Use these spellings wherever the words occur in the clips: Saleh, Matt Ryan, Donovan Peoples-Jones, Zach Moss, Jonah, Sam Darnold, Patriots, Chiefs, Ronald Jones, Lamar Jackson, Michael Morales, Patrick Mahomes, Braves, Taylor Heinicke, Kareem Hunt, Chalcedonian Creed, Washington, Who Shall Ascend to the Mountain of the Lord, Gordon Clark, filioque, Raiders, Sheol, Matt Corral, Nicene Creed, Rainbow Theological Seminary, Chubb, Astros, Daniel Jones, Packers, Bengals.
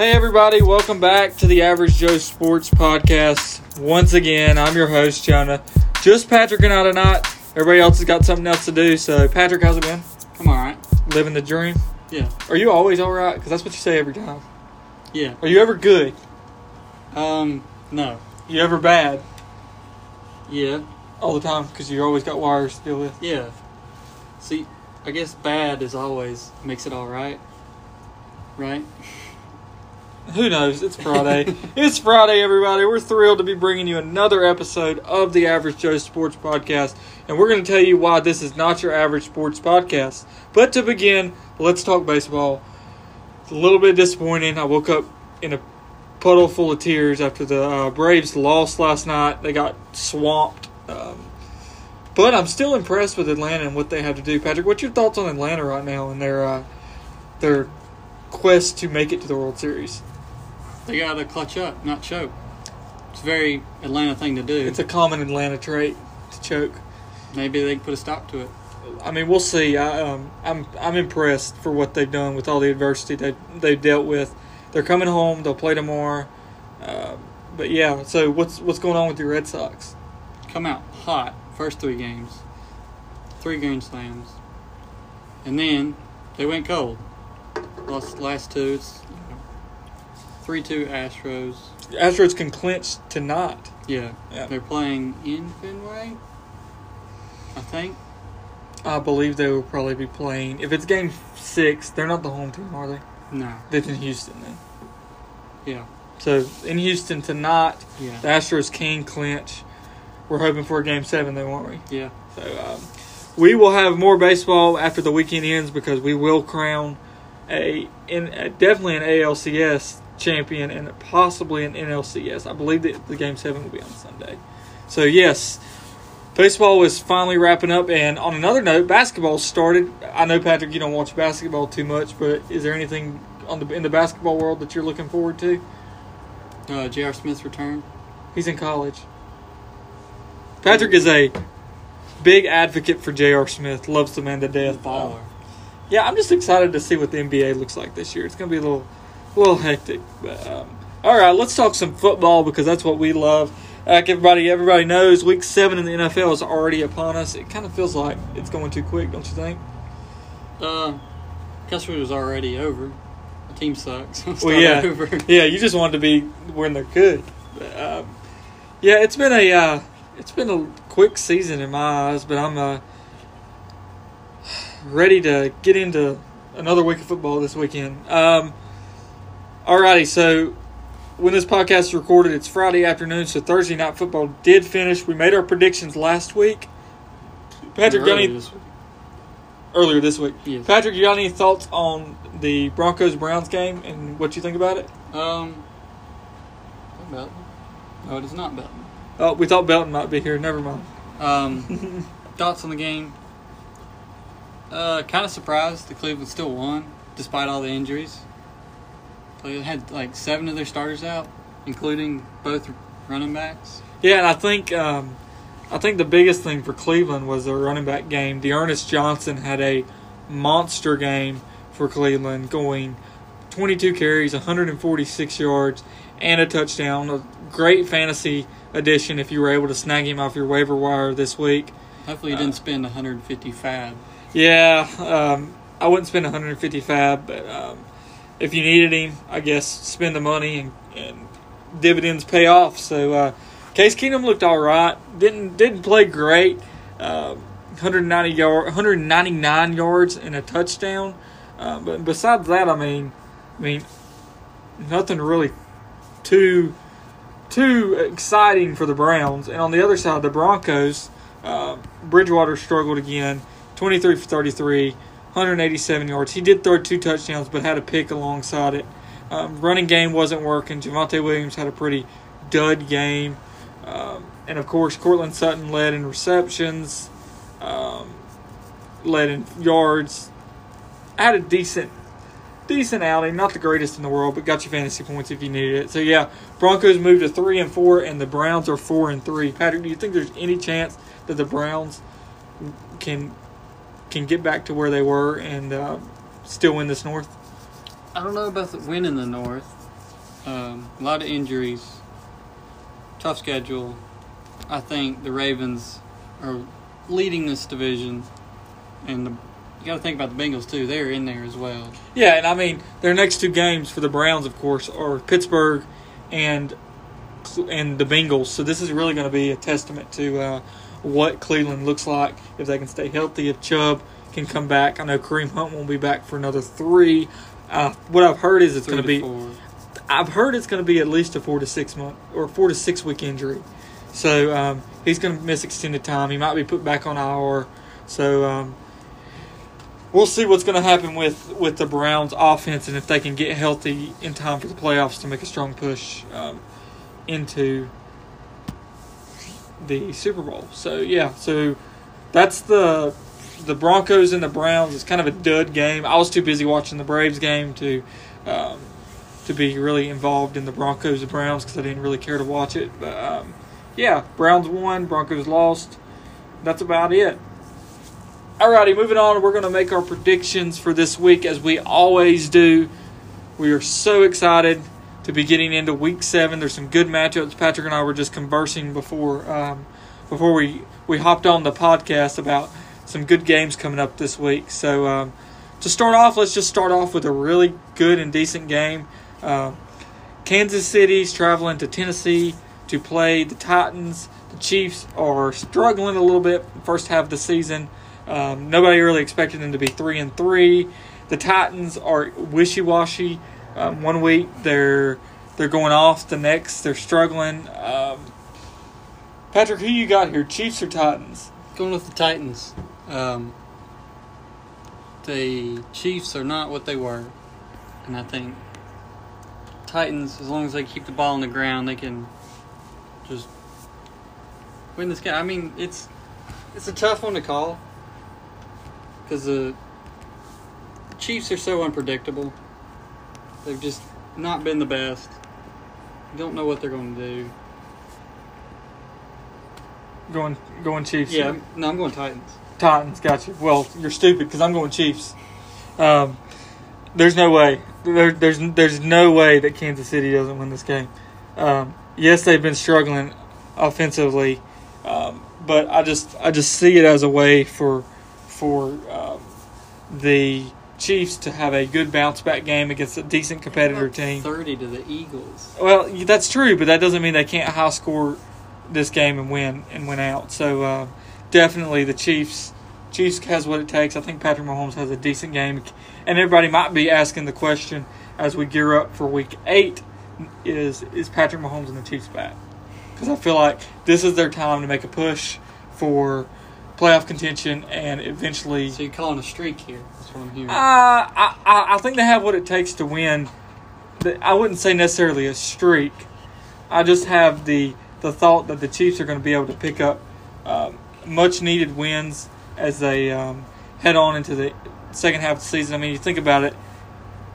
Hey everybody, welcome back to the Average Joe Sports Podcast. Once again, I'm your host, Jonah. Just Patrick and I tonight. Everybody else has got something else to do. So, Patrick, how's it been? I'm all right. Living the dream? Yeah. Are you always all right? Because that's what you say every time. Yeah. Are you ever good? No. You ever bad? Yeah. All the time, because you always got wires to deal with. Yeah. See, I guess bad is always makes it all right. Right? Who knows? It's Friday. It's Friday, everybody. We're thrilled to be bringing you another episode of the Average Joe Sports Podcast, and we're going to tell you why this is not your average sports podcast. But to begin, let's talk baseball. It's a little bit disappointing. I woke up in a puddle full of tears after the Braves lost last night. They got swamped. But I'm still impressed with Atlanta and what they have to do. Patrick, what's your thoughts on Atlanta right now and their quest to make it to the World Series? They gotta clutch up, not choke. It's a very Atlanta thing to do. It's a common Atlanta trait to choke. Maybe they can put a stop to it. I mean, we'll see. I'm impressed for what they've done with all the adversity they've dealt with. They're coming home. They'll play tomorrow. But yeah, so what's going on with your Red Sox? Come out hot first three games, three grand slams, and then they went cold. Lost the last two. It's 3-2 Astros. The Astros can clinch tonight. Yeah. Yep. They're playing in Fenway, I think. I believe they will probably be playing. If it's game 6, they're not the home team, are they? No. They're in Houston then. Yeah. So, in Houston tonight, the Astros can clinch. We're hoping for a game 7, though, aren't we? Yeah. So, we will have more baseball after the weekend ends because we will crown definitely an ALCS champion and possibly an NLCS. I believe that the Game 7 will be on Sunday. So, yes, baseball is finally wrapping up. And on another note, basketball started. I know, Patrick, you don't watch basketball too much, but is there anything in the basketball world that you're looking forward to? J.R. Smith's return. He's in college. Patrick is a big advocate for J.R. Smith. Loves the man to death. He's a baller. Yeah, I'm just excited to see what the NBA looks like this year. It's going to be a little hectic. But, all right, let's talk some football because that's what we love. Like everybody knows, Week 7 in the NFL is already upon us. It kind of feels like it's going too quick, don't you think? Guess it was already over. The team sucks. Over. Yeah, you just wanted to be when they're good. But, yeah, it's been a quick season in my eyes, but I'm ready to get into another week of football this weekend. Alrighty, so when this podcast is recorded, it's Friday afternoon, so Thursday night football did finish. We made our predictions last week. Patrick, earlier this week. Yes. Patrick, you got any thoughts on the Broncos-Browns game and what you think about it? Belton. No, it is not Belton. Oh, we thought Belton might be here. Never mind. Thoughts on the game? Kind of surprised the Cleveland still won, despite all the injuries. They had, 7 of their starters out, including both running backs. Yeah, and I think the biggest thing for Cleveland was their running back game. D'Ernest Johnson had a monster game for Cleveland, going 22 carries, 146 yards, and a touchdown. A great fantasy addition if you were able to snag him off your waiver wire this week. Hopefully you didn't spend 150 fab. Yeah, I wouldn't spend 150 fab, but if you needed him, I guess spend the money and dividends pay off. So Case Keenum looked all right. Didn't play great. 199 yards and a touchdown. But besides that, I mean, nothing really too exciting for the Browns. And on the other side, the Broncos, Bridgewater struggled again. 23 for 33, 187 yards. He did throw 2 touchdowns, but had a pick alongside it. Running game wasn't working. Javonte Williams had a pretty dud game. And, of course, Cortland Sutton led in receptions, led in yards. Had a decent outing. Not the greatest in the world, but got your fantasy points if you needed it. So, yeah, Broncos moved to 3-4, and the Browns are 4-3. Patrick, do you think there's any chance that the Browns can get back to where they were and still win this North? I don't know about winning the North. A lot of injuries. Tough schedule. I think the Ravens are leading this division. And you got to think about the Bengals, too. They're in there as well. Yeah, and I mean, their next two games for the Browns, of course, are Pittsburgh and the Bengals. So this is really going to be a testament to what Cleveland looks like if they can stay healthy, if Chubb can come back. I know Kareem Hunt won't be back for another three. What I've heard is it's going to be – I've heard it's going to be at least a 4 to 6 month or 4 to 6 week injury. So he's going to miss extended time. He might be put back on IR. So we'll see what's going to happen with the Browns offense and if they can get healthy in time for the playoffs to make a strong push into the Super Bowl. So, yeah, so that's the Broncos and the Browns. It's kind of a dud game. I was too busy watching the Braves game to be really involved in the Broncos and Browns because I didn't really care to watch it. But, yeah, Browns won, Broncos lost. That's about it. Alrighty, moving on. We're going to make our predictions for this week as we always do. We are so excited to be getting into Week 7. There's some good matchups. Patrick and I were just conversing before we hopped on the podcast about some good games coming up this week. So to start off, let's just start off with a really good and decent game. Kansas City's traveling to Tennessee to play the Titans. The Chiefs are struggling a little bit first half of the season. Nobody really expected them to be 3-3. The Titans are wishy-washy. 1 week they're going off, the next they're struggling. Patrick, who you got here, Chiefs or Titans? Going with the Titans. The Chiefs are not what they were, and I think Titans, as long as they keep the ball on the ground, they can just win this game. I mean, it's a tough one to call. Because the Chiefs are so unpredictable. They've just not been the best. You don't know what they're going to do. Going Chiefs? Yeah, here. No, I'm going Titans. Titans, gotcha. Well, you're stupid because I'm going Chiefs. There's no way. There's no way that Kansas City doesn't win this game. Yes, they've been struggling offensively, but I just see it as a way for the Chiefs to have a good bounce-back game against a decent competitor team. 30 to the Eagles. Well, that's true, but that doesn't mean they can't high-score this game and win out. So, definitely the Chiefs has what it takes. I think Patrick Mahomes has a decent game. And everybody might be asking the question as we gear up for Week 8, is Patrick Mahomes and the Chiefs back? Because I feel like this is their time to make a push for playoff contention and eventually. So you're calling a streak here. That's what I'm hearing. I think they have what it takes to win. I wouldn't say necessarily a streak. I just have the thought that the Chiefs are going to be able to pick up much needed wins as they head on into the second half of the season. I mean, you think about it.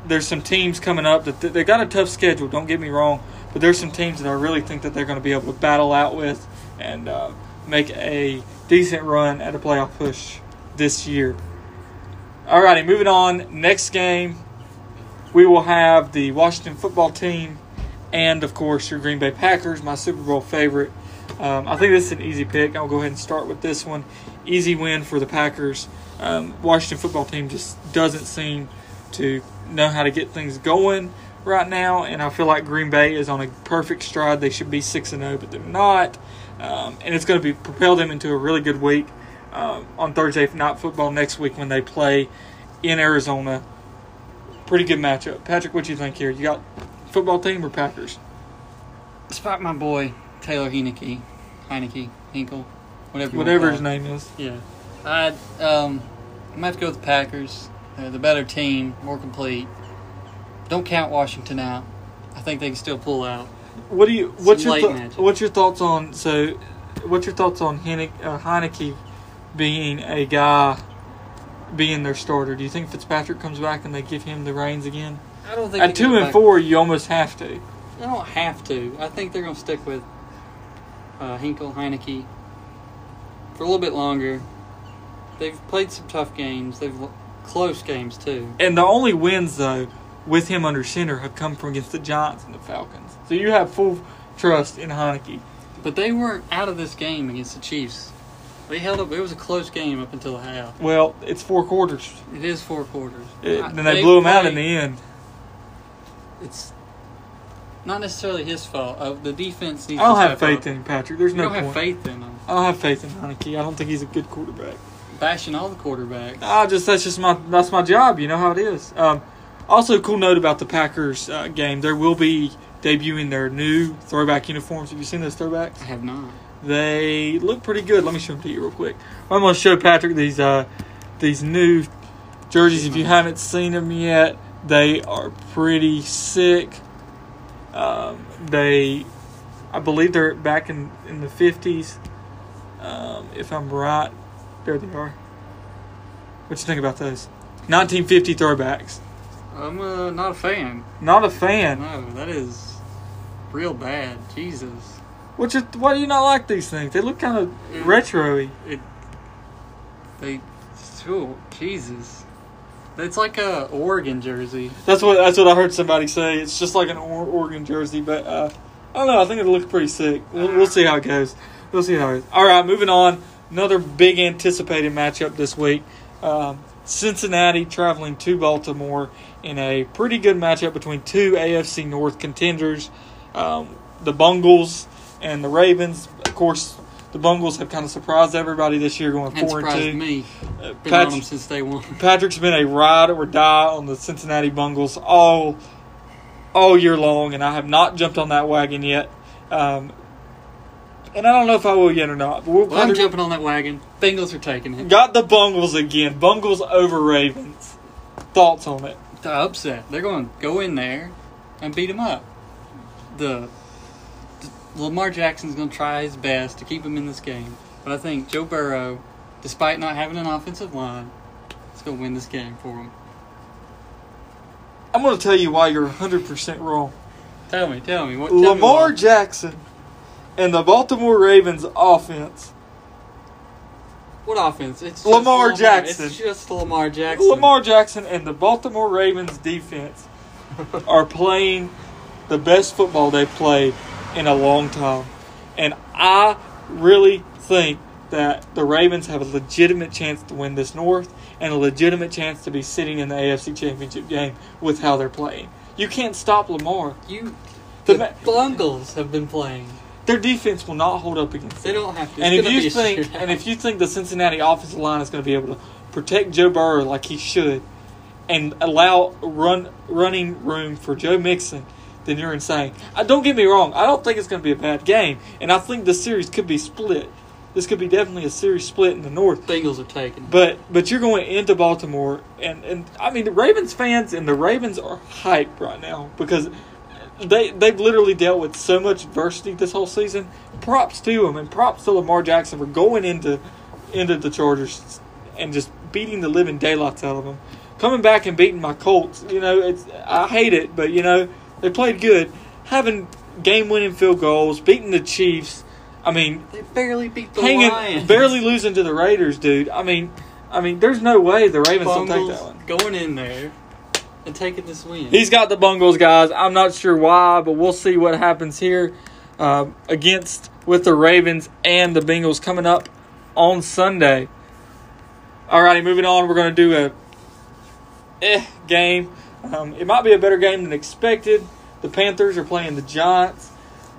There's some teams coming up that they got a tough schedule. Don't get me wrong, but there's some teams that I really think that they're going to be able to battle out with and make a decent run at a playoff push this year. Alrighty, moving on. Next game, we will have the Washington football team and, of course, your Green Bay Packers, my Super Bowl favorite. I think this is an easy pick. I'll go ahead and start with this one. Easy win for the Packers. Washington football team just doesn't seem to know how to get things going right now, and I feel like Green Bay is on a perfect stride. They should be 6-0, but they're not. And it's going to propel them into a really good week on Thursday Night Football next week when they play in Arizona. Pretty good matchup. Patrick, what do you think here? You got football team or Packers? Despite my boy, Taylor Heinicke, whatever his name is. Yeah. I might have to go with the Packers. They're the better team, more complete. Don't count Washington out. I think they can still pull out. What's your thoughts on Heinicke being a guy being their starter? Do you think Fitzpatrick comes back and they give him the reins again? I don't think at 2-4 you almost have to. I don't have to. I think they're going to stick with Heinicke for a little bit longer. They've played some tough games. They've close games too. And the only wins though with him under center have come from against the Giants and the Falcons. So you have full trust in Heinicke. But they weren't out of this game against the Chiefs. They held up. It was a close game up until the half. Well, it's four quarters. It is 4 quarters. Then they blew him out in the end. It's not necessarily his fault. The defense needs to step up. I don't have faith in Patrick. There's no point. You don't have faith in him. I don't have faith in Heinicke. I don't think he's a good quarterback. Bashing all the quarterbacks. That's my job. You know how it is. Also, cool note about the Packers game. There will be debuting their new throwback uniforms. Have you seen those throwbacks? I have not. They look pretty good. Let me show them to you real quick. I'm going to show Patrick these new jerseys. If you haven't seen them yet, they are pretty sick. I believe they're back in the 50s. If I'm right, there they are. What you think about those? 1950 throwbacks. I'm not a fan. Not a fan? No, that is real bad. Jesus. Why do you not like these things? They look kind of retro-y. Jesus. It's like a Oregon jersey. That's what I heard somebody say. It's just like an Oregon jersey, but I don't know. I think it looks pretty sick. We'll see how it goes. We'll see how it goes. All right, moving on. Another big anticipated matchup this week. Cincinnati traveling to Baltimore in a pretty good matchup between two AFC North contenders, the Bengals and the Ravens. Of course, the Bengals have kind of surprised everybody this year, going 4-2. Surprised me. Been on them since day one. Patrick's been a ride or die on the Cincinnati Bengals all year long, and I have not jumped on that wagon yet. And I don't know if I will yet or not. But I'm jumping on that wagon. Bengals are taking it. Got the Bengals again. Bengals over Ravens. Thoughts on it? The upset. They're going to go in there and beat them up. Lamar Jackson's going to try his best to keep him in this game. But I think Joe Burrow, despite not having an offensive line, is going to win this game for him. I'm going to tell you why you're 100% wrong. Tell me. Lamar Jackson and the Baltimore Ravens offense. What offense? It's Lamar Jackson. It's just Lamar Jackson. Lamar Jackson and the Baltimore Ravens defense are playing the best football they've played in a long time. And I really think that the Ravens have a legitimate chance to win this North and a legitimate chance to be sitting in the AFC Championship game with how they're playing. You can't stop Lamar. The Bengals have been playing. Their defense will not hold up against them. They don't have to. And if you think the Cincinnati offensive line is going to be able to protect Joe Burrow like he should and allow running room for Joe Mixon, then you're insane. Don't get me wrong. I don't think it's going to be a bad game. And I think this series could be split. This could be definitely a series split in the North. Bengals are taken. But you're going into Baltimore. And I mean, the Ravens fans and the Ravens are hyped right now because – They've literally dealt with so much adversity this whole season. Props to them and props to Lamar Jackson for going into the Chargers and just beating the living daylights out of them. Coming back and beating my Colts, I hate it, but, they played good. Having game-winning field goals, beating the Chiefs. I mean, they barely beat the Lions. Barely losing to the Raiders, dude. I mean, there's no way the Ravens don't take that one. Going in there and taking this win. He's got the Bengals, guys. I'm not sure why, but we'll see what happens here with the Ravens and the Bengals coming up on Sunday. All righty, moving on. We're going to do a game. It might be a better game than expected. The Panthers are playing the Giants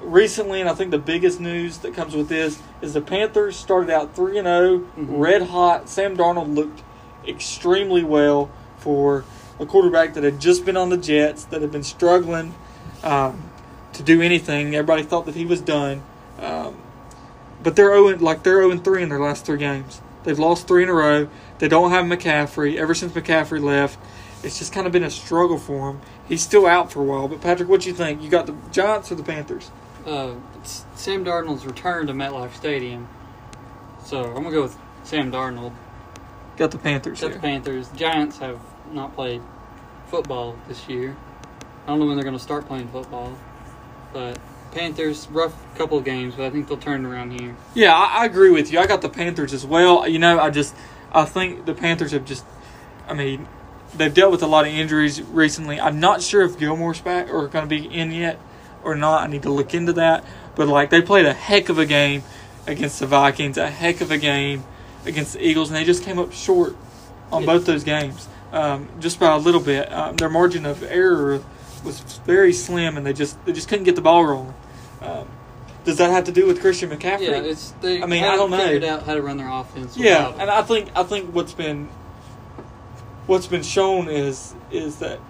recently, and I think the biggest news that comes with this is the Panthers started out 3-0, red hot. Sam Darnold looked extremely well for a quarterback that had just been on the Jets, that had been struggling to do anything. Everybody thought that he was done. But they're 0-3 in their last 3 games. They've lost 3 in a row. They don't have McCaffrey. Ever since McCaffrey left, it's just kind of been a struggle for him. He's still out for a while. But, Patrick, what do you think? You got the Giants or the Panthers? Sam Darnold's return to MetLife Stadium. So, I'm going to go with Sam Darnold. Got the Panthers here. Got the Panthers. Giants have not played football this year. I don't know when they're going to start playing football. But Panthers, rough couple of games, but I think they'll turn around here. Yeah, I agree with you. I got the Panthers as well. I think the Panthers have just – I mean, They've dealt with a lot of injuries recently. I'm not sure if Gilmore's back or going to be in yet or not. I need to look into that. But, like, they played a heck of a game against the Vikings, a heck of a game against the Eagles, and they just came up short on both those games, just by a little bit. Their margin of error was very slim, and they just couldn't get the ball rolling. Does that have to do with Christian McCaffrey? Yeah, I don't know. They figured out how to run their offense. Yeah, and I think what's been shown is that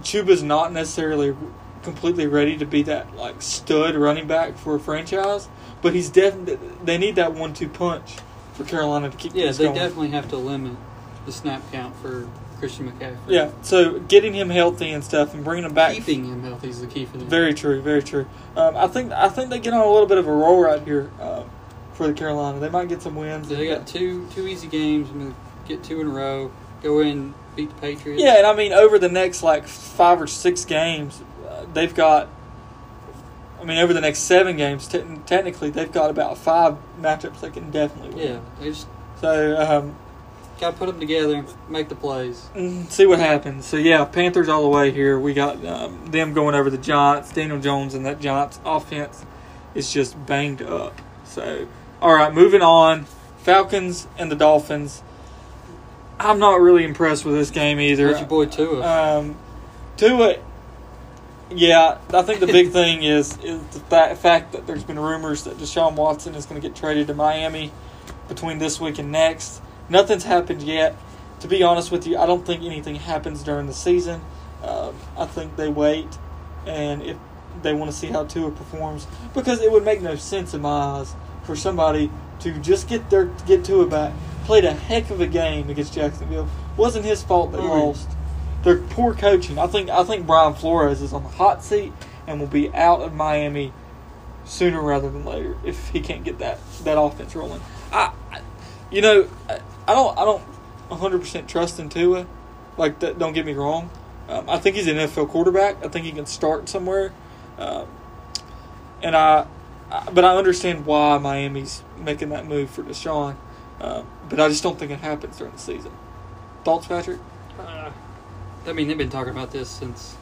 Chuba's not necessarily completely ready to be that like stud running back for a franchise, but he's definitely they need that 1-2 punch for Carolina to keep. Yeah, they going. Definitely have to limit the snap count for Christian McCaffrey. Yeah, so getting him healthy and stuff, and bringing him back, keeping him healthy is the key for them. Very true, very true. I think they get on a little bit of a roll right here for the Carolina. They might get some wins. They got two easy games. I'm gonna get two in a row. Go in, beat the Patriots. Yeah, and I mean over the next like 5 or 6 games, they've got. I mean over the next 7 games, technically they've got about 5 matchups they can definitely win. Yeah, gotta put them together, make the plays, see what happens. So yeah, Panthers all the way here. We got them going over the Giants. Daniel Jones and that Giants offense is just banged up. So all right, moving on, Falcons and the Dolphins. I'm not really impressed with this game either. That's your boy Tua. Tua, yeah, I think the big thing is the fact that there's been rumors that Deshaun Watson is going to get traded to Miami between this week and next. Nothing's happened yet. To be honest with you, I don't think anything happens during the season. I think they wait, and if they want to see how Tua performs, because it would make no sense in my eyes for somebody to just get Tua back. Played a heck of a game against Jacksonville. Wasn't his fault they lost. They're poor coaching. I think Brian Flores is on the hot seat and will be out of Miami sooner rather than later if he can't get that offense rolling. I don't 100% trust in Tua. Like, that, don't get me wrong. I think he's an NFL quarterback. I think he can start somewhere. But I understand why Miami's making that move for Deshaun. But I just don't think it happens during the season. Thoughts, Patrick? I mean, they've been talking about this since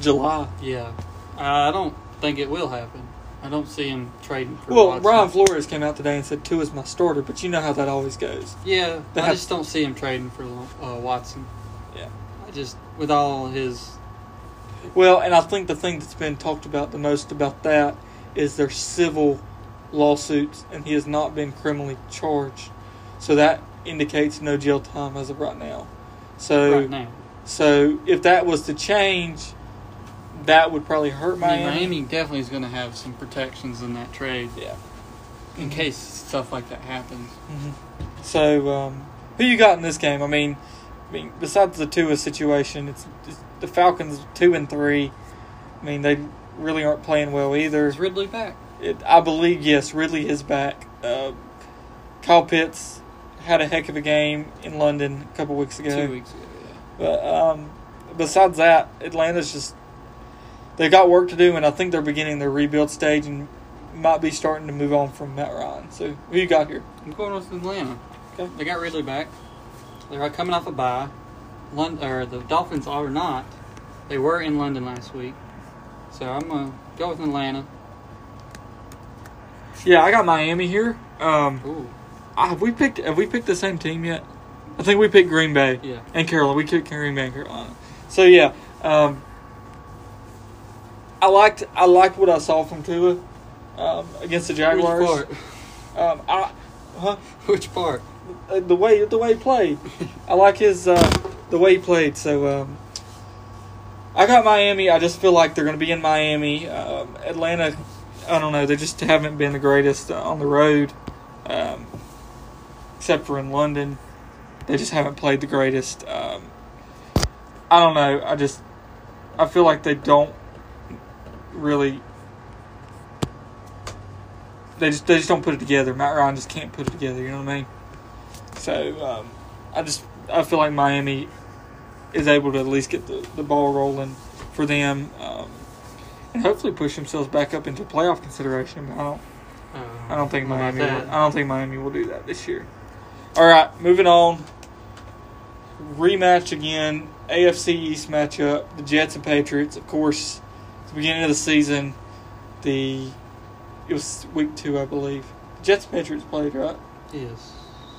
July. Yeah. I don't think it will happen. I don't see him trading for Watson. Well, Brian Flores came out today and said, Tua's my starter, but you know how that always goes. Yeah, I just don't see him trading for Watson. Yeah. I just, with all his... Well, and I think the thing that's been talked about the most about that is their civil lawsuits, and he has not been criminally charged. So that indicates no jail time as of right now. So if that was to change, that would probably hurt Miami. I mean, Miami definitely is going to have some protections in that trade. Yeah. In case stuff like that happens. Mm-hmm. So who you got in this game? I mean, besides the Tua situation, it's the Falcons 2-3. I mean, they really aren't playing well either. Is Ridley back? I believe yes, Ridley is back. Kyle Pitts had a heck of a game in London a couple weeks ago. 2 weeks ago, yeah. But besides that, Atlanta's just – they've got work to do, and I think they're beginning their rebuild stage and might be starting to move on from Matt Ryan. So, who you got here? I'm going with Atlanta. Okay. They got Ridley back. They're coming off a bye. The Dolphins are not. They were in London last week. So, I'm going to go with Atlanta. Yeah, I got Miami here. Ooh. Have we picked the same team yet? I think we picked Green Bay and Carolina. We picked Green Bay and Carolina. So, yeah. I liked what I saw from Tua against the Jaguars. Which part? Which part? The way he played. I like his the way he played. So, I got Miami. I just feel like they're going to be in Miami. Atlanta, I don't know. They just haven't been the greatest on the road. Except for in London, they just haven't played the greatest. I don't know. I feel like they don't really. They just don't put it together. Matt Ryan just can't put it together. You know what I mean? So I feel like Miami is able to at least get the ball rolling for them, and hopefully push themselves back up into playoff consideration. I don't think Miami will do that this year. All right, moving on. rematch again, AFC East matchup, the Jets and Patriots. Of course, at the beginning of the season, it was week 2, I believe. The Jets and Patriots played, right? Yes.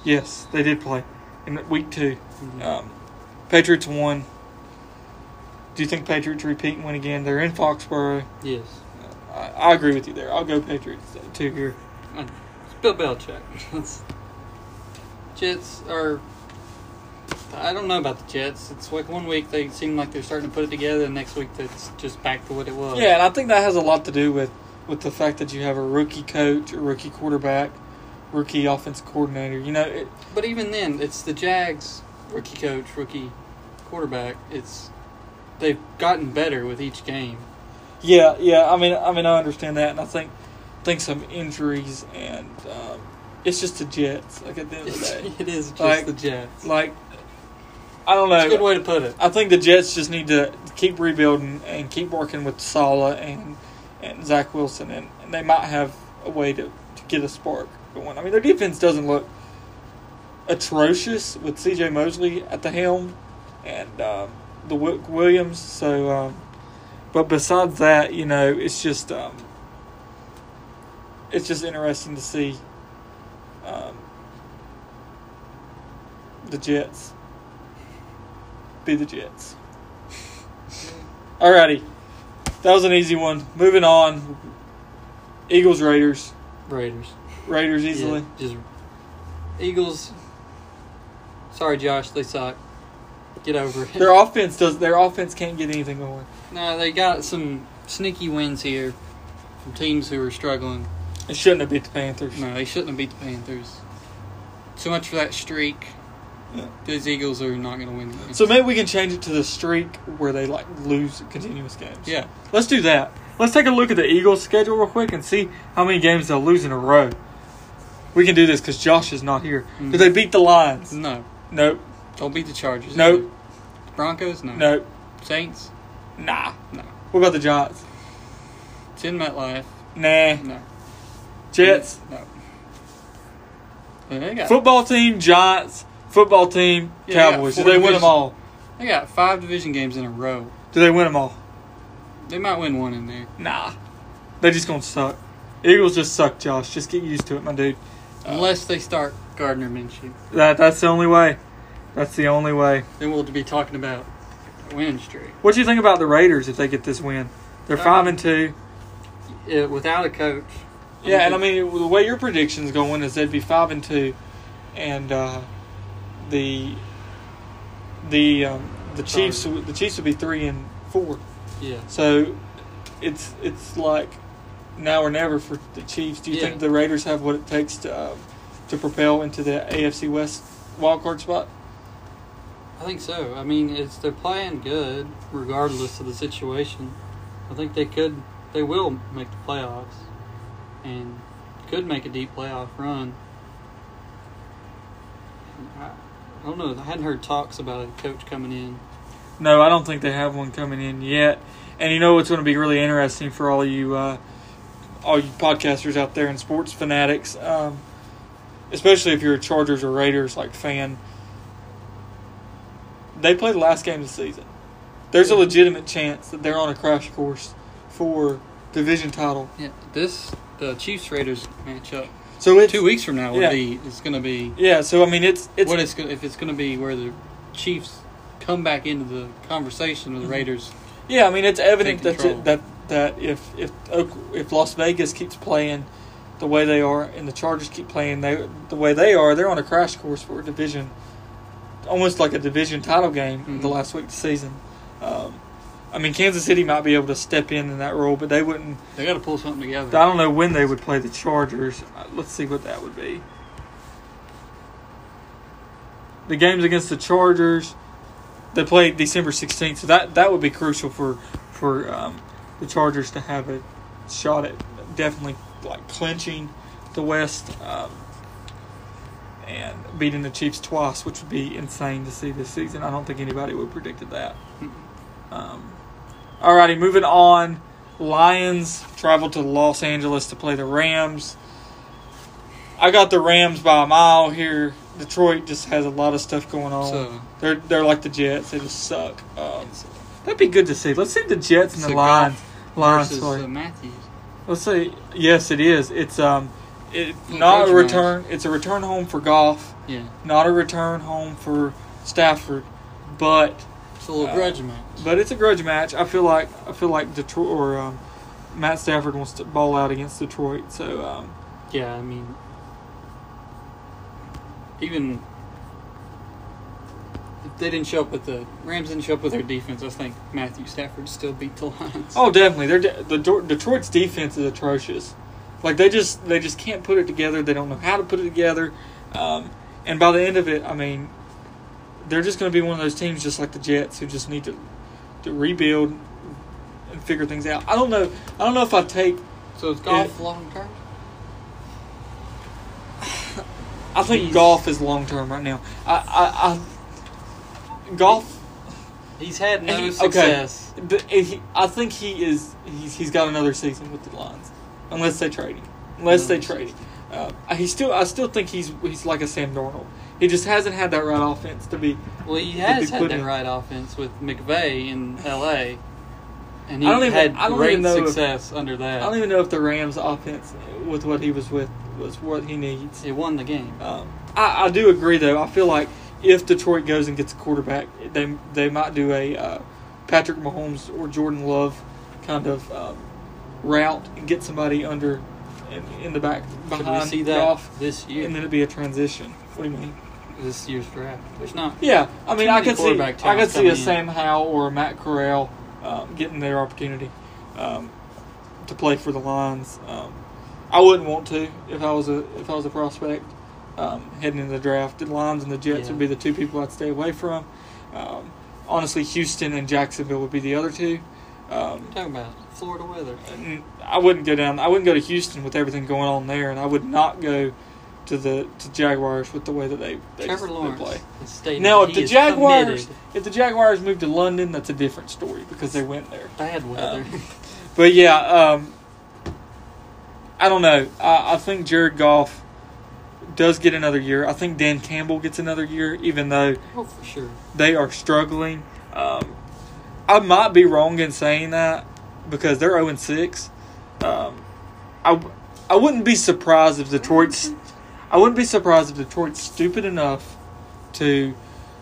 Yes, they did play in week 2. Mm-hmm. Patriots won. Do you think Patriots repeat and win again? They're in Foxborough. Yes. I agree with you there. I'll go Patriots too here. It's Bill Belichick. Jets are... I don't know about the Jets. It's like one week they seem like they're starting to put it together, and next week that's just back to what it was. Yeah, and I think that has a lot to do with the fact that you have a rookie coach, a rookie quarterback, rookie offensive coordinator. You know. But even then, it's the Jags, rookie coach, rookie quarterback. They've gotten better with each game. Yeah. I mean, I understand that, and I think some injuries, and it's just the Jets. Like at the end of the day, it is just the Jets. Like, I don't know. It's a good way to put it. I think the Jets just need to keep rebuilding and keep working with Saleh and Zach Wilson, and they might have a way to get a spark going. I mean, their defense doesn't look atrocious with C.J. Mosley at the helm, and the Williams. So. But besides that, you know, it's just interesting to see the Jets be the Jets. Alrighty, that was an easy one. Moving on, Eagles, Raiders easily. Yeah, just Eagles. Sorry, Josh, they suck. Get over it. Their offense can't get anything going. No, they got some sneaky wins here from teams who are struggling. They shouldn't have beat the Panthers. No, they shouldn't have beat the Panthers. So much for that streak. Yeah. Those Eagles are not going to win games. So maybe we can change it to the streak where they lose continuous games. Yeah. Let's do that. Let's take a look at the Eagles' schedule real quick and see how many games they'll lose in a row. We can do this because Josh is not here. Mm-hmm. Did they beat the Lions? No. Nope. Don't beat the Chargers. Nope. The Broncos? No. Nope. Saints? Nah. No. What about the Giants? It's in MetLife. Nah. No. Jets? No. They got football team, Giants, football team, Cowboys. Do they win them all? They got 5 division games in a row. Do they win them all? They might win one in there. Nah. They just going to suck. Eagles just suck, Josh. Just get used to it, my dude. Unless they start Gardner Minshew. That's the only way. That's the only way. Then we'll be talking about win streak. What do you think about the Raiders if they get this win? They're 5-2. Without a coach. Yeah, and I mean the way your prediction's going is they'd be 5-2, and the Chiefs would be 3-4. Yeah. So it's like now or never for the Chiefs. Do you think the Raiders have what it takes to propel into the AFC West wildcard spot? I think so. I mean, they're playing good regardless of the situation. I think they will make the playoffs and could make a deep playoff run. I don't know. I hadn't heard talks about a coach coming in. No, I don't think they have one coming in yet. And you know what's going to be really interesting for all you podcasters out there and sports fanatics, especially if you're a Chargers or Raiders fan. They play the last game of the season. There's a legitimate chance that they're on a crash course for division title. Yeah, the Chiefs-Raiders matchup. So 2 weeks from now it's going to be. Yeah, so I mean it's what if it's going to be where the Chiefs come back into the conversation with the Raiders. Yeah, I mean it's evident that if Las Vegas keeps playing the way they are and the Chargers keep playing the way they are, they're on a crash course for a division. Almost like a division title game the last week of the season. I mean, Kansas City might be able to step in that role, but they wouldn't. They got to pull something together. I don't know when they would play the Chargers. Let's see what that would be. The games against the Chargers, they play December 16th, so that would be crucial for the Chargers to have a shot at definitely clinching the West. And beating the Chiefs twice, which would be insane to see this season. I don't think anybody would have predicted that. Alrighty, moving on. Lions travel to Los Angeles to play the Rams. I got the Rams by a mile here. Detroit just has a lot of stuff going on. So, they're like the Jets. They just suck. That'd be good to see. Let's see the Jets and the Lions versus Matthews. Let's see. Yes, it is. It's not a return. It's a return home for Goff. Yeah. Not a return home for Stafford, but it's a little grudge match. But it's a grudge match. I feel like Detroit or Matt Stafford wants to ball out against Detroit. So yeah, I mean, even if they didn't show up with the Rams didn't show up with their defense, I think Matthew Stafford still beat the Lions. Oh, definitely. The Detroit's defense is atrocious. Like they just can't put it together. They don't know how to put it together. And by the end of it, I mean, they're just going to be one of those teams just like the Jets who just need to rebuild and figure things out. I don't know if I take. So it's Goff long term. I think Goff is long term right now. Goff. He's had no success. Okay, but I think he is. He's got another season with the Lions, unless they trade him. I still think he's like a Sam Darnold. He just hasn't had that right offense to be. Well, he has had that right offense with McVay in L.A., and he had great success under that. I don't even know if the Rams' offense, with what he was with, was what he needs. He won the game. I do agree, though. I feel like if Detroit goes and gets a quarterback, they might do a Patrick Mahomes or Jordan Love kind of route and get somebody under in the back behind Goff this year, and then it'd be a transition. What do you mean? This year's draft. There's not. Yeah, I mean, I could see a Sam Howell or a Matt Corral getting their opportunity to play for the Lions. I wouldn't want to if I was a prospect heading into the draft. The Lions and the Jets would be the two people I'd stay away from. Honestly, Houston and Jacksonville would be the other two. What are you talking about? Florida weather. I wouldn't go down. I wouldn't go to Houston with everything going on there, and I would not go to Jaguars with the way that they play. Now, if the Jaguars move to London, that's a different story because they went there. Bad weather. But yeah, I don't know. I think Jared Goff does get another year. I think Dan Campbell gets another year, even though for sure they are struggling. I might be wrong in saying that because they're 0-6. I wouldn't be surprised if Detroit's stupid enough to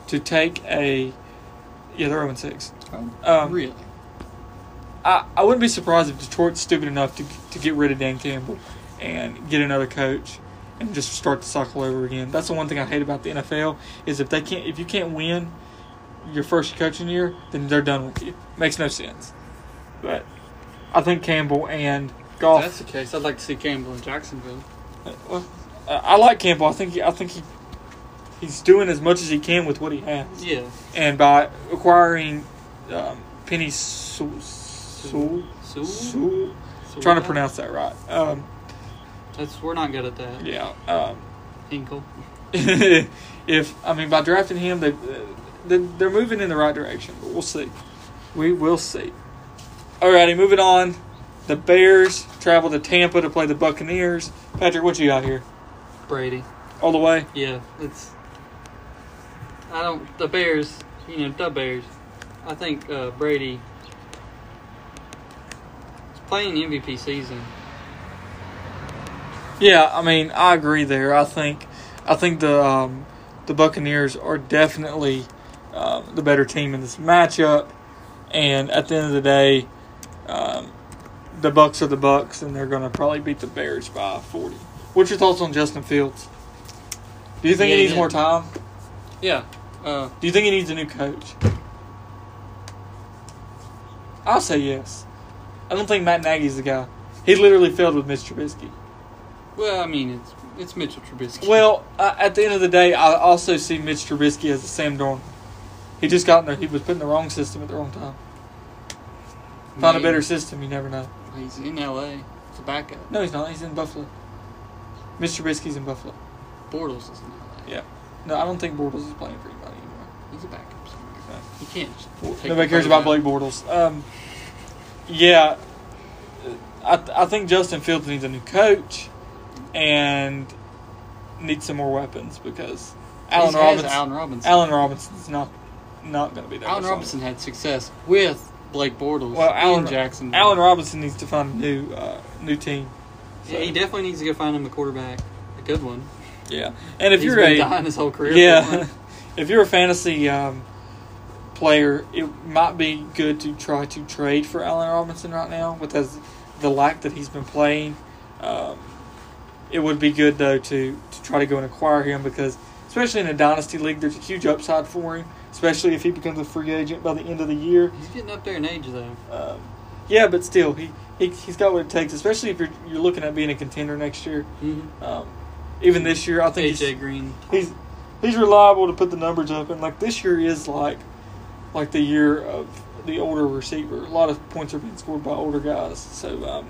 take a they're 0-6. Really? I wouldn't be surprised if Detroit's stupid enough to get rid of Dan Campbell and get another coach and just start the cycle over again. That's the one thing I hate about the NFL is if you can't win your first coaching year, then they're done with you. Makes no sense. But I think Campbell and Goff. If that's the case, I'd like to see Campbell in Jacksonville. Well, I like Campbell. I think he's doing as much as he can with what he has. Yeah. And by acquiring Penei Sewell, trying to pronounce that right. We're not good at that. Yeah. Hinkle. By drafting him, they're moving in the right direction. But we'll see. We will see. Alrighty, moving on. The Bears travel to Tampa to play the Buccaneers. Patrick, what you got here? Brady. All the way? Yeah. The Bears, the Bears. I think Brady is playing MVP season. Yeah, I mean, I agree there. I think the Buccaneers are definitely the better team in this matchup. And at the end of the day, the Bucs are the Bucs, and they're going to probably beat the Bears by 40. What's your thoughts on Justin Fields? Do you think he needs more time? Yeah. Do you think he needs a new coach? I'll say yes. I don't think Matt Nagy's the guy. He literally failed with Mitch Trubisky. Well, I mean, it's Mitchell Trubisky. Well, at the end of the day, I also see Mitch Trubisky as a Sam Darnold. He just got in there. He was put in the wrong system at the wrong time. Find a better system, you never know. He's in L.A. It's a backup. No, he's not. He's in Buffalo. Mr. Trubisky's in Buffalo. Bortles is in L.A. Yeah. No, I don't think Bortles is playing for anybody anymore. He's a backup somewhere. Right. He can't just nobody cares about Blake Bortles. Yeah. I think Justin Fields needs a new coach and needs some more weapons because Allen Robinson. Allen Robinson's not going to be there. Allen Robinson had success with Blake Bortles. Well, Allen Robinson needs to find a new team. So. Yeah, he definitely needs to go find him a quarterback, a good one. Yeah, and if you're been dying his whole career. Yeah, if you're a fantasy player, it might be good to try to trade for Allen Robinson right now with the lack that he's been playing. It would be good though to try to go and acquire him because, especially in a dynasty league, there's a huge upside for him. Especially if he becomes a free agent by the end of the year. He's getting up there in age, though. Yeah, but still, he's got what it takes. Especially if you're looking at being a contender next year. Mm-hmm. Even this year, I think AJ Green. He's reliable to put the numbers up, and like this year is like the year of the older receiver. A lot of points are being scored by older guys. So,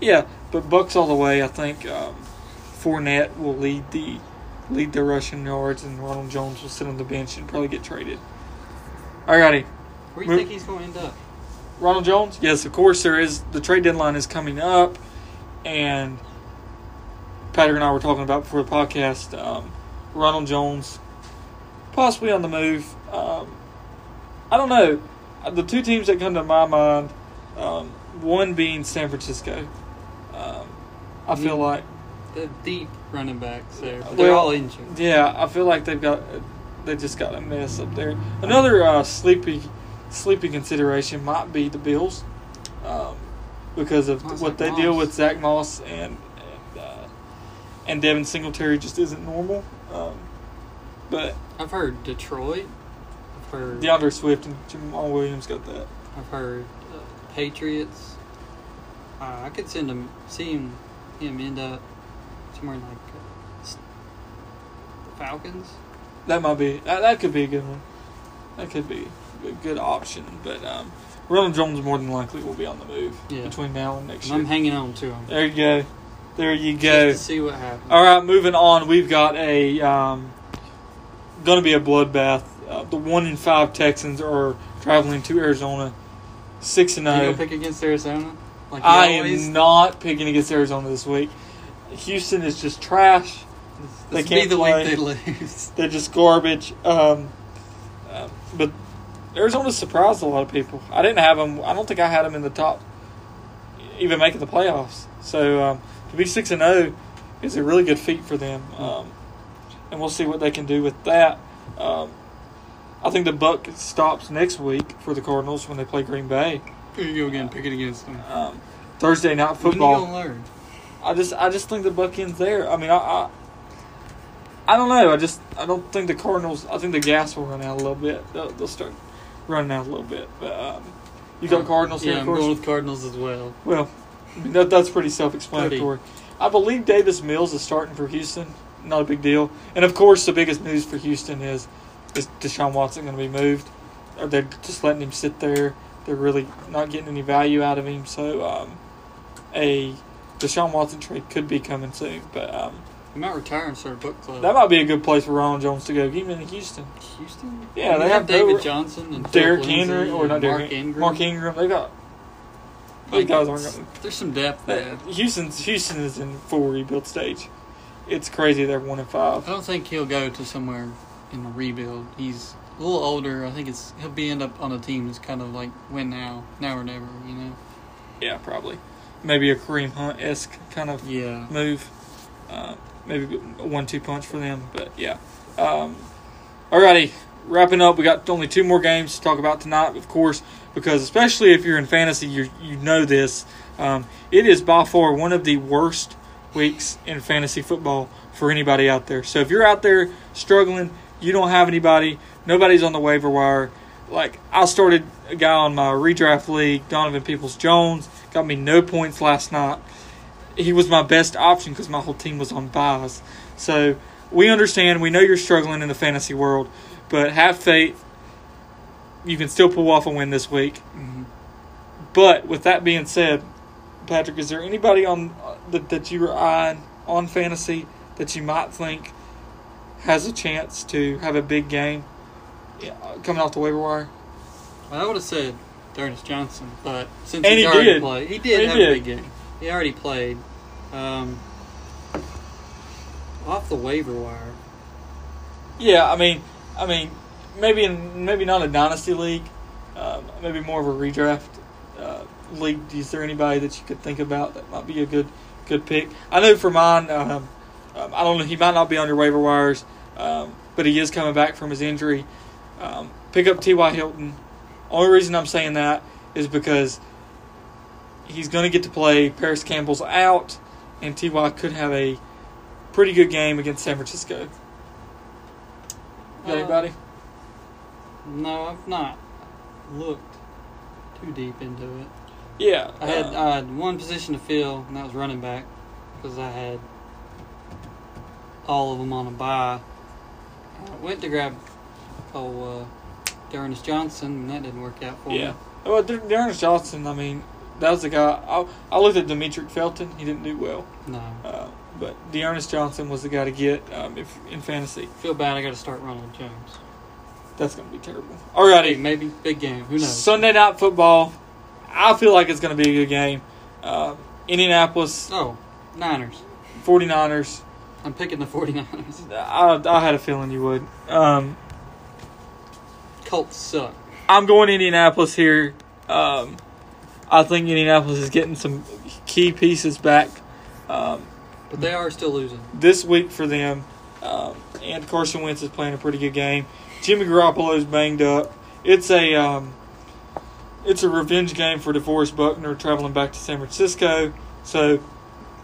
yeah, but Bucks all the way. I think Fournette will lead the rushing yards, and Ronald Jones will sit on the bench and probably get traded. Alrighty. Where do you think he's going to end up? Ronald Jones? Yes, of course there is. The trade deadline is coming up, and Patrick and I were talking about before the podcast, Ronald Jones possibly on the move. I don't know. The two teams that come to my mind, one being San Francisco. I feel like the deep running backs there. They're all injured. Yeah, I feel like they just got a mess up there. Another sleepy consideration might be the Bills, because of what they deal with Zach Moss and Devin Singletary just isn't normal. But I've heard Detroit. I've heard DeAndre Swift and Jamal Williams got that. I've heard Patriots. I could see him end up somewhere like the Falcons. That might be that could be a good one. That could be a good option. But Ronald Jones more than likely will be on the move between now and next year. I'm hanging on to him. There you go. There you go. Just to see what happens. All right, moving on. We've got a going to be a bloodbath. The 1-5 Texans are traveling to Arizona. 6-0. You gonna pick against Arizona? Like I am not picking against Arizona this week. Houston is just trash. This will be the week they lose. They're just garbage. But Arizona surprised a lot of people. I didn't have them. I don't think I had them in the top, even making the playoffs. So to be 6-0 is a really good feat for them. And we'll see what they can do with that. I think the buck stops next week for the Cardinals when they play Green Bay. Here you go again, picking against them. Thursday night football. When are you gonna learn? I just think the buck ends there. I mean, I don't know. I don't think the Cardinals. I think the gas will run out a little bit. They'll start running out a little bit. But you got Cardinals here, of course. Yeah, I'm going with Cardinals as well. Well, I mean, that's pretty self-explanatory. I believe Davis Mills is starting for Houston. Not a big deal. And of course, the biggest news for Houston is Deshaun Watson going to be moved? Or they're just letting him sit there. They're really not getting any value out of him. So, a Deshaun Watson trade could be coming soon. But he might retire and start a book club. That might be a good place for Ron Jones to go, even in Houston. Houston? Yeah, well, they have David Johnson and Derek Henry. Or not Derek Henry. Mark Ingram. They got – those guys aren't going to – there's some depth there. Houston is in full rebuild stage. It's crazy they're 1-5. I don't think he'll go to somewhere in the rebuild. He's – a little older, I think he'll be end up on a team that's kind of like win now or never, you know. Yeah, probably. Maybe a Kareem Hunt-esque kind of move. Maybe a 1-2 punch for them, but yeah. Alrighty, wrapping up. We got only 2 more games to talk about tonight, of course, because especially if you're in fantasy, you know this. It is by far one of the worst weeks in fantasy football for anybody out there. So if you're out there struggling, you don't have anybody. Nobody's on the waiver wire. Like, I started a guy on my redraft league, Donovan Peoples-Jones. Got me no points last night. He was my best option because my whole team was on buys. So, we understand. We know you're struggling in the fantasy world. But have faith. You can still pull off a win this week. Mm-hmm. But, with that being said, Patrick, is there anybody on that you were eyeing on fantasy that you might think has a chance to have a big game? Yeah, coming off the waiver wire. I would have said D'Ernest Johnson, but since he already played, he did have a big game. He already played. Off the waiver wire. Yeah, I mean, maybe not a dynasty league, maybe more of a redraft league. Is there anybody that you could think about that might be a good pick? I know for mine, I don't know. He might not be on your waiver wires, but he is coming back from his injury. Pick up T.Y. Hilton. Only reason I'm saying that is because he's going to get to play. Paris Campbell's out, and T.Y. could have a pretty good game against San Francisco. Got anybody? No, I've not looked too deep into it. Yeah. I had one position to fill, and that was running back, because I had all of them on a bye. I went to grab D'Ernest Johnson, and that didn't work out for me. Yeah. Well, D'Ernest Johnson, I mean, that was the guy. I looked at Demetric Felton. He didn't do well. No. But D'Ernest Johnson was the guy to get if in fantasy. Feel bad I got to start Ronald Jones. That's going to be terrible. Alrighty. Maybe big game. Who knows? Sunday Night Football. I feel like it's going to be a good game. Indianapolis. Oh, Niners. 49ers. I'm picking the 49ers. I had a feeling you would. Colts suck. I'm going to Indianapolis here. I think Indianapolis is getting some key pieces back. But they are still losing. This week for them. And Carson Wentz is playing a pretty good game. Jimmy Garoppolo's banged up. It's a revenge game for DeForest Buckner traveling back to San Francisco. So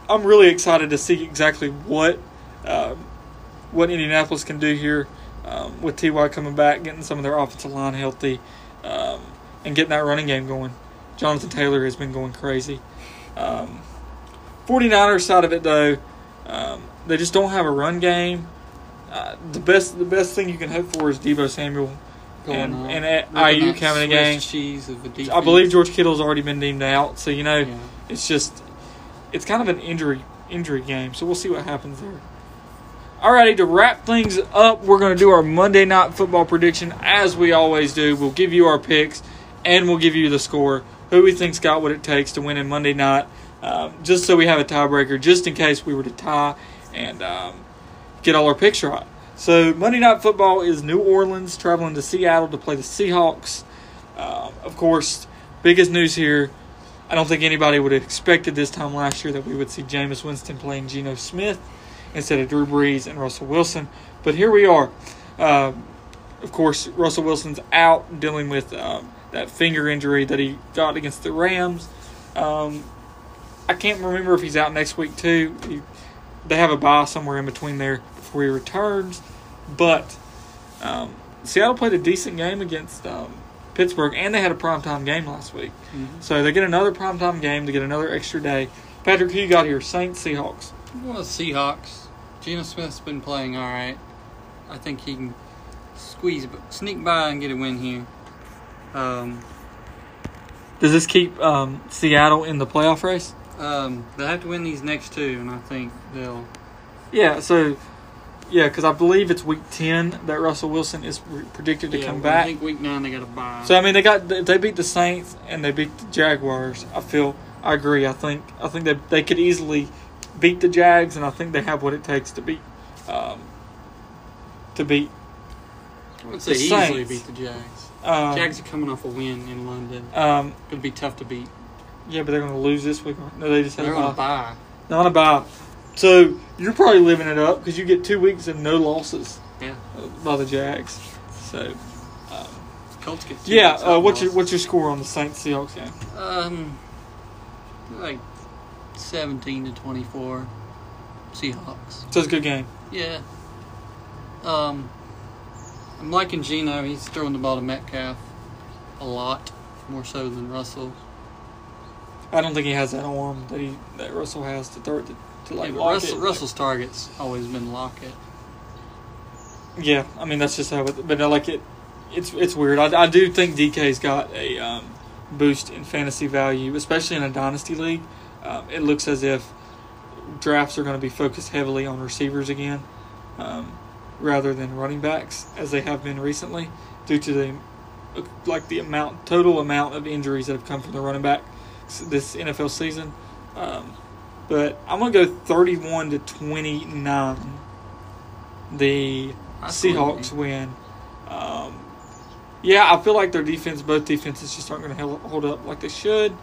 I'm really excited to see exactly what Indianapolis can do here with T.Y. coming back, getting some of their offensive line healthy, and getting that running game going. Jonathan Taylor has been going crazy. 49ers side of it, though, they just don't have a run game. The best thing you can hope for is Deebo Samuel and IU coming in a game. I believe George Kittle's already been deemed out, so It's just it's kind of an injury game. So we'll see what happens there. Alrighty, to wrap things up, we're going to do our Monday Night Football prediction as we always do. We'll give you our picks and we'll give you the score, who we think's got what it takes to win in Monday night, just so we have a tiebreaker, just in case we were to tie and. Get all our picks right. So Monday Night Football is New Orleans traveling to Seattle to play the Seahawks. Of course, biggest news here. I don't think anybody would have expected this time last year that we would see Jameis Winston playing Geno Smith instead of Drew Brees and Russell Wilson. But here we are. Of course, Russell Wilson's out dealing with that finger injury that he got against the Rams. I can't remember if he's out next week too. They have a bye somewhere in between there before he returns. But Seattle played a decent game against Pittsburgh, and they had a primetime game last week. Mm-hmm. So they get another primetime game to get another extra day. Patrick, who you got here? Saints, Seahawks? Well, Seahawks. Geno Smith's been playing all right. I think he can sneak by and get a win here. Does this keep Seattle in the playoff race? They have to win these next two, and I think they'll... because I believe it's Week 10 that Russell Wilson is predicted to come back. I think Week 9 they got to bye. So, I mean, they beat the Saints and they beat the Jaguars. I agree. I think they could easily beat the Jags, and I think they have what it takes to beat the Saints. Easily beat the Jags. Jags are coming off a win in London. It'll be tough to beat. Yeah, but they're going to lose this week. No, they just have a bye. They're on a bye. So, you're probably living it up because you get 2 weeks of no losses by the Jags. So, Colts get 2 weeks. Yeah, what's your score on the Saints Seahawks game? 17-24 Seahawks. So, it's a good game. Yeah. I'm liking Geno. He's throwing the ball to Metcalf a lot, more so than Russell. I don't think he has that arm that Russell has to throw to Lockett. Russell's target's always been Lockett. Yeah, I mean that's just how. It's weird. I do think DK's got a boost in fantasy value, especially in a dynasty league. It looks as if drafts are going to be focused heavily on receivers again, rather than running backs as they have been recently, due to the total amount of injuries that have come from the running back this NFL season. But I'm going to go 31-29 the Seahawks win. Yeah, I feel like their defense, both defenses, just aren't going to hold up like they should.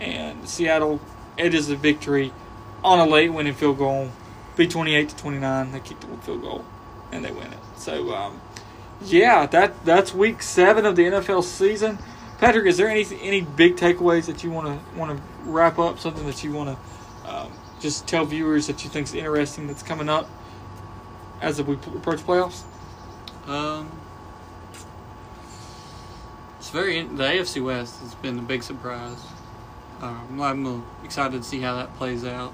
And Seattle, it is a victory on a late winning field goal. Be 28-29. They kicked the field goal, and they win it. So, yeah, that's week 7 of the NFL season. Patrick, is there any big takeaways that you want to wrap up? Something that you want to just tell viewers that you think is interesting that's coming up as we approach playoffs? The AFC West has been a big surprise. I'm excited to see how that plays out.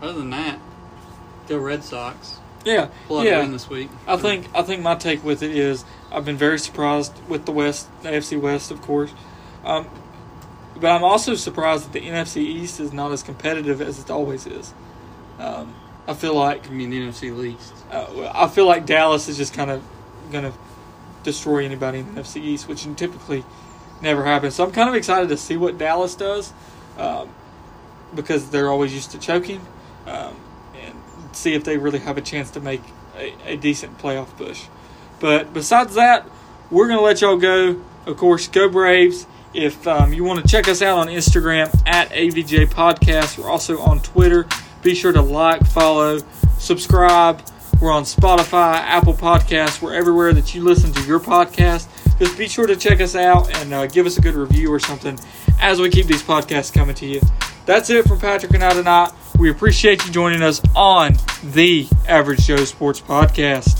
Other than that, go Red Sox. Yeah, win this week. I think my take with it is I've been very surprised with the West, the AFC West, of course. But I'm also surprised that the NFC East is not as competitive as it always is. I feel like... You mean the NFC East? I feel like Dallas is just kind of going to destroy anybody in the NFC East, which typically never happens. So I'm kind of excited to see what Dallas does because they're always used to choking and see if they really have a chance to make a decent playoff push. But besides that, we're going to let y'all go. Of course, go Braves. If you want to check us out on Instagram @AVJ Podcast. We're also on Twitter. Be sure to like, follow, subscribe. We're on Spotify, Apple Podcasts. We're everywhere that you listen to your podcast. Just be sure to check us out and give us a good review or something as we keep these podcasts coming to you. That's it from Patrick and I tonight. We appreciate you joining us on the Average Joe Sports Podcast.